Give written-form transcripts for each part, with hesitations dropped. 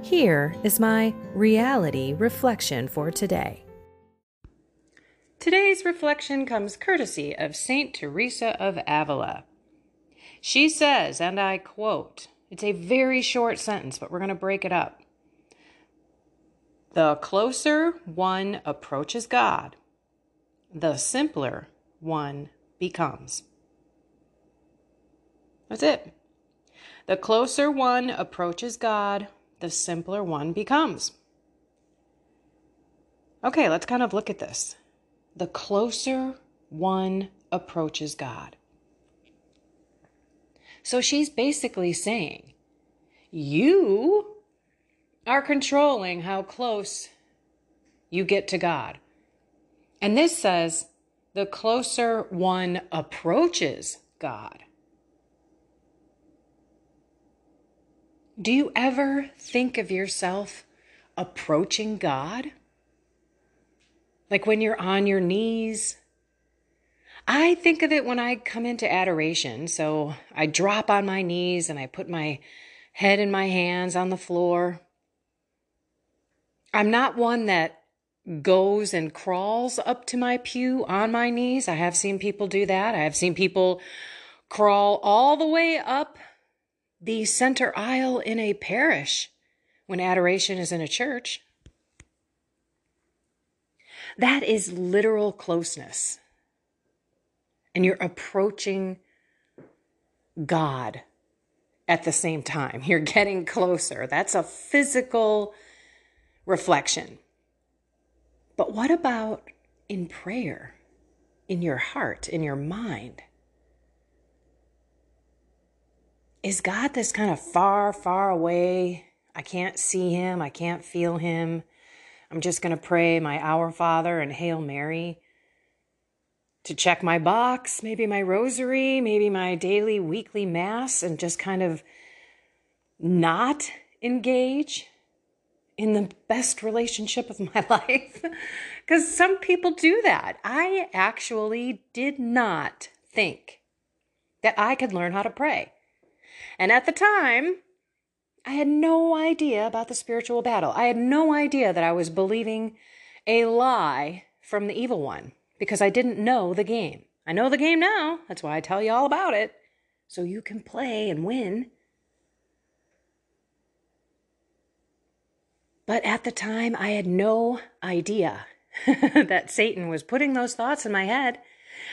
Here is my reality reflection for today. Today's reflection comes courtesy of St. Teresa of Avila. She says, and I quote, it's a very short sentence, but we're going to break it up. The closer one approaches God, the simpler one becomes. That's it. The closer one approaches God, the simpler one becomes. Okay, let's kind of look at this. The closer one approaches God. So she's basically saying, you are controlling how close you get to God. And this says, the closer one approaches God. Do you ever think of yourself approaching God? Like when you're on your knees? I think of it when I come into adoration. So I drop on my knees and I put my head in my hands on the floor. I'm not one that goes and crawls up to my pew on my knees. I have seen people do that. I have seen people crawl all the way up the center aisle in a parish when adoration is in a church. That is literal closeness. And you're approaching God at the same time. You're getting closer. That's a physical reflection. But what about in prayer, in your heart, in your mind? Is God this kind of far, far away? I can't see him. I can't feel him. I'm just going to pray my Our Father and Hail Mary to check my box, maybe my rosary, maybe my daily, weekly mass, and just kind of not engage in the best relationship of my life. Because some people do that. I actually did not think that I could learn how to pray. And at the time, I had no idea about the spiritual battle. I had no idea that I was believing a lie from the evil one because I didn't know the game. I know the game now. That's why I tell you all about it. So you can play and win. But at the time, I had no idea that Satan was putting those thoughts in my head.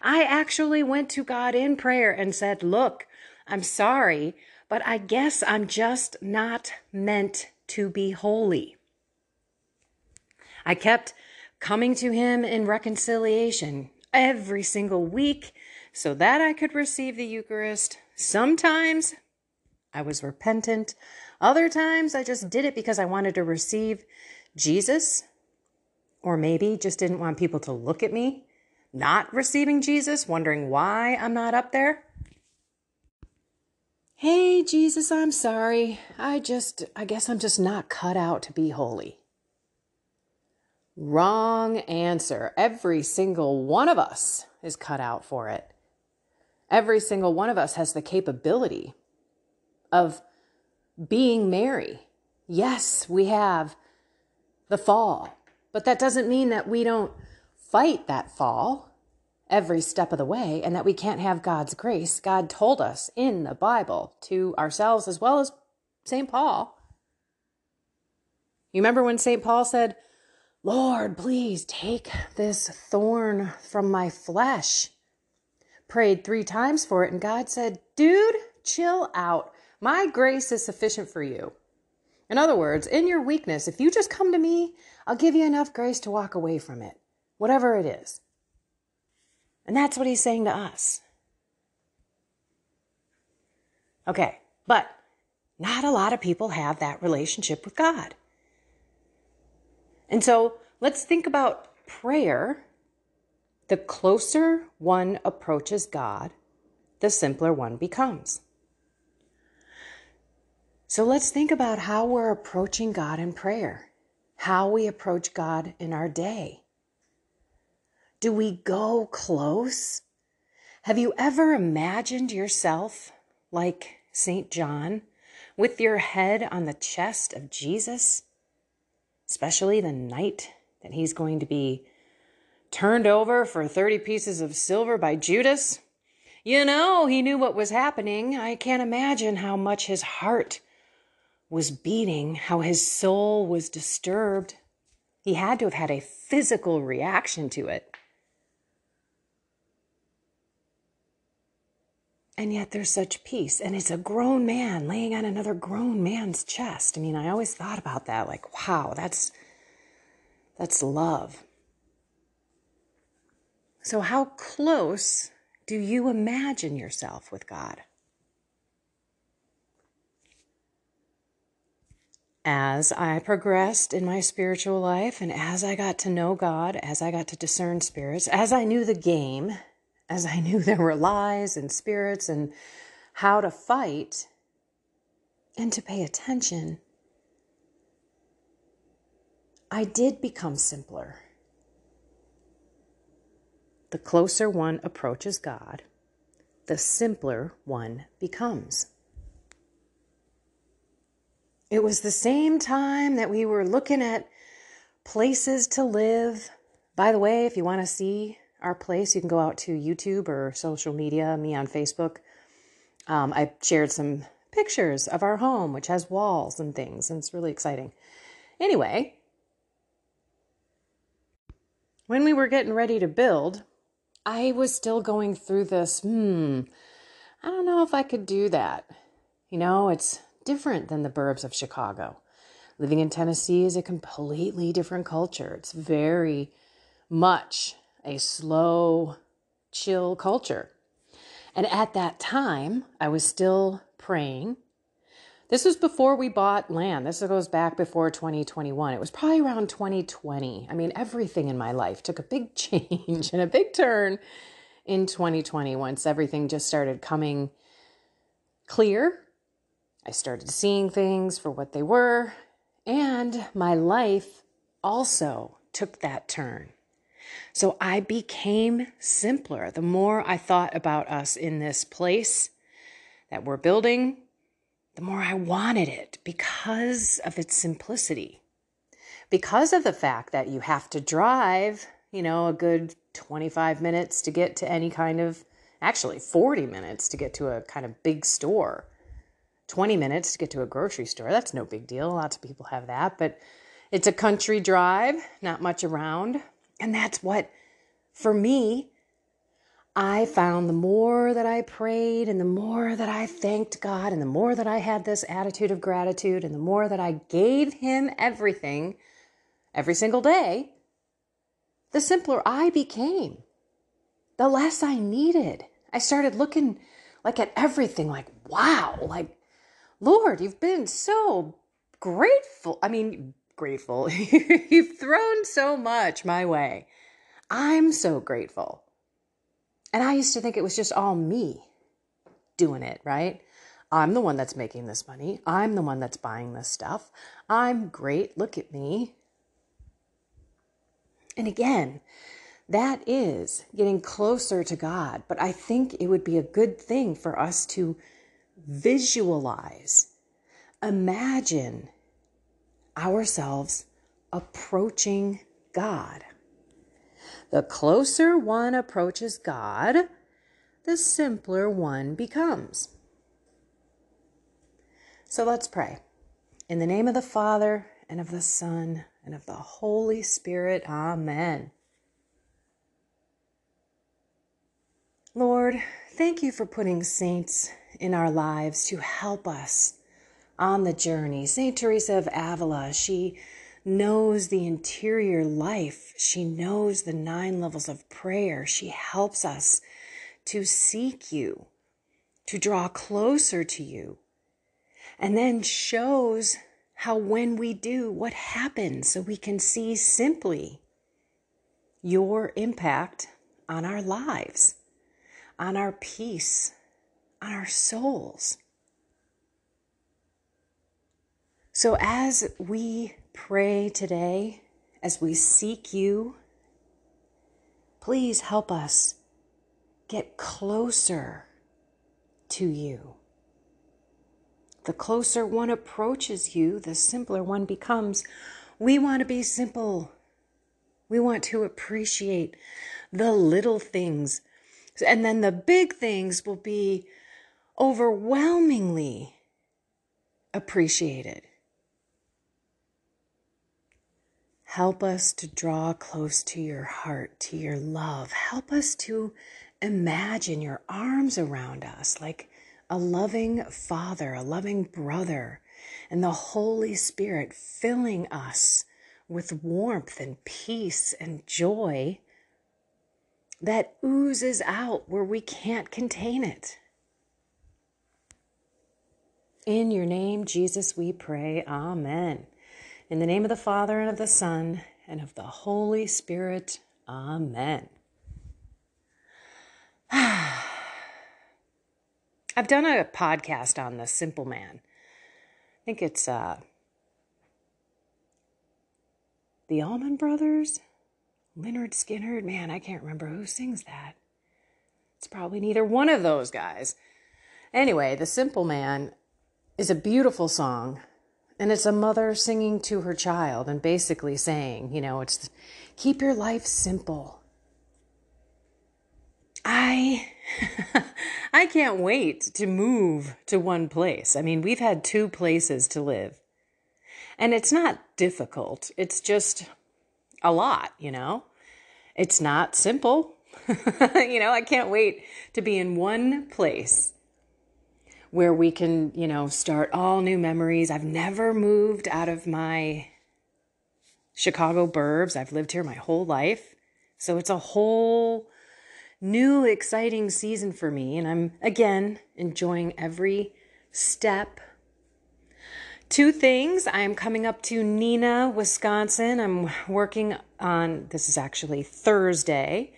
I actually went to God in prayer and said, look, I'm sorry, but I guess I'm just not meant to be holy. I kept coming to him in reconciliation every single week so that I could receive the Eucharist. Sometimes I was repentant. Other times I just did it because I wanted to receive Jesus, or maybe just didn't want people to look at me not receiving Jesus, wondering why I'm not up there. Hey, Jesus, I'm sorry. I guess I'm just not cut out to be holy. Wrong answer. Every single one of us is cut out for it. Every single one of us has the capability of being Mary. Yes, we have the fall, but that doesn't mean that we don't fight that fall every step of the way, and that we can't have God's grace. God told us in the Bible, to ourselves as well as St. Paul. You remember when St. Paul said, Lord, please take this thorn from my flesh. Prayed 3 times for it, and God said, dude, chill out. My grace is sufficient for you. In other words, in your weakness, if you just come to me, I'll give you enough grace to walk away from it, whatever it is. And that's what he's saying to us. Okay, but not a lot of people have that relationship with God. And so let's think about prayer. The closer one approaches God, the simpler one becomes. So let's think about how we're approaching God in prayer, how we approach God in our day. Do we go close? Have you ever imagined yourself like St. John with your head on the chest of Jesus, especially the night that he's going to be turned over for 30 pieces of silver by Judas? You know, he knew what was happening. I can't imagine how much his heart was beating, how his soul was disturbed. He had to have had a physical reaction to it. And yet there's such peace. And it's a grown man laying on another grown man's chest. I mean, I always thought about that. Like, wow, that's love. So how close do you imagine yourself with God? As I progressed in my spiritual life, and as I got to know God, as I got to discern spirits, as I knew the game, as I knew there were lies and spirits and how to fight and to pay attention, I did become simpler. The closer one approaches God, the simpler one becomes. It was the same time that we were looking at places to live. By the way, if you want to see our place, you can go out to YouTube or social media, me on Facebook. I shared some pictures of our home, which has walls and things, and it's really exciting. Anyway, when we were getting ready to build, I was still going through this, I don't know if I could do that. You know, it's different than the burbs of Chicago. Living in Tennessee is a completely different culture. It's very much a slow, chill culture. And at that time, I was still praying. This was before we bought land. This goes back before 2021. It was probably around 2020. I mean, everything in my life took a big change and a big turn in 2020. Once everything just started coming clear, I started seeing things for what they were. And my life also took that turn. So I became simpler. The more I thought about us in this place that we're building, the more I wanted it because of its simplicity. Because of the fact that you have to drive, you know, a good 25 minutes to get to any kind of, actually 40 minutes to get to a kind of big store. 20 minutes to get to a grocery store. That's no big deal. Lots of people have that, but it's a country drive, not much around. And that's what, for me, I found the more that I prayed and the more that I thanked God and the more that I had this attitude of gratitude and the more that I gave him everything every single day, the simpler I became, the less I needed. I started looking like at everything like, wow, like, Lord, you've been so grateful. I mean, grateful. You've thrown so much my way. I'm so grateful. And I used to think it was just all me doing it, right? I'm the one that's making this money. I'm the one that's buying this stuff. I'm great. Look at me. And again, that is getting closer to God. But I think it would be a good thing for us to visualize, imagine ourselves approaching God. The closer one approaches God, the simpler one becomes. So let's pray. In the name of the Father, and of the Son, and of the Holy Spirit. Amen. Lord, thank you for putting saints in our lives to help us on the journey. St. Teresa of Avila, she knows the interior life. She knows the 9 levels of prayer. She helps us to seek you, to draw closer to you, and then shows how when we do, what happens so we can see simply your impact on our lives, on our peace, on our souls. So as we pray today, as we seek you, please help us get closer to you. The closer one approaches you, the simpler one becomes. We want to be simple. We want to appreciate the little things. And then the big things will be overwhelmingly appreciated. Help us to draw close to your heart, to your love. Help us to imagine your arms around us like a loving father, a loving brother, and the Holy Spirit filling us with warmth and peace and joy that oozes out where we can't contain it. In your name, Jesus, we pray. Amen. In the name of the Father, and of the Son, and of the Holy Spirit. Amen. I've done a podcast on the simple man. I think it's the Allman Brothers, Leonard Skinner. Man, I can't remember who sings that. It's probably neither one of those guys. Anyway, The Simple Man is a beautiful song. And it's a mother singing to her child and basically saying, you know, it's keep your life simple. I can't wait to move to one place. I mean, we've had 2 places to live. And it's not difficult. It's just a lot, you know. It's not simple. You know, I can't wait to be in one place where we can, you know, start all new memories. I've never moved out of my Chicago burbs. I've lived here my whole life. So it's a whole new exciting season for me. And I'm, again, enjoying every step. 2 things. I am coming up to Nina, Wisconsin. I'm working on, this is actually Thursday,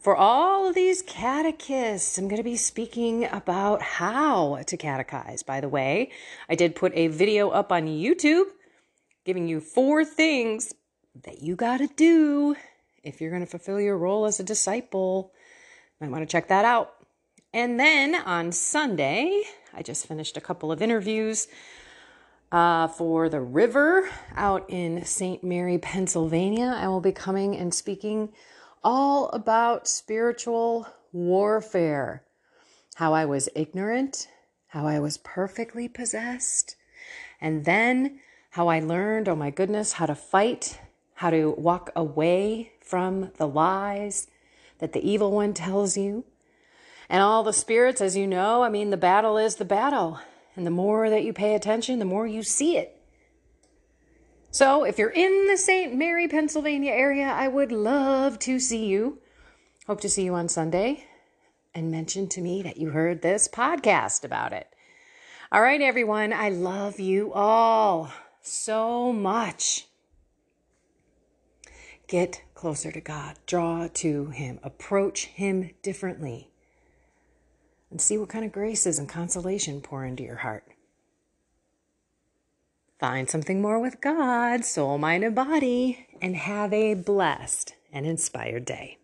for all of these catechists. I'm going to be speaking about how to catechize. By the way, I did put a video up on YouTube giving you 4 things that you got to do if you're going to fulfill your role as a disciple. Might want to check that out. And then on Sunday, I just finished a couple of interviews for the river out in St. Mary, Pennsylvania. I will be coming and speaking all about spiritual warfare, how I was ignorant, how I was perfectly possessed, and then how I learned, oh my goodness, how to fight, how to walk away from the lies that the evil one tells you. And all the spirits, as you know, I mean, the battle is the battle. And the more that you pay attention, the more you see it. So if you're in the St. Mary, Pennsylvania area, I would love to see you. Hope to see you on Sunday. And mention to me that you heard this podcast about it. All right, everyone. I love you all so much. Get closer to God. Draw to Him. Approach Him differently. And see what kind of graces and consolation pour into your heart. Find something more with God, soul, mind, and body, and have a blessed and inspired day.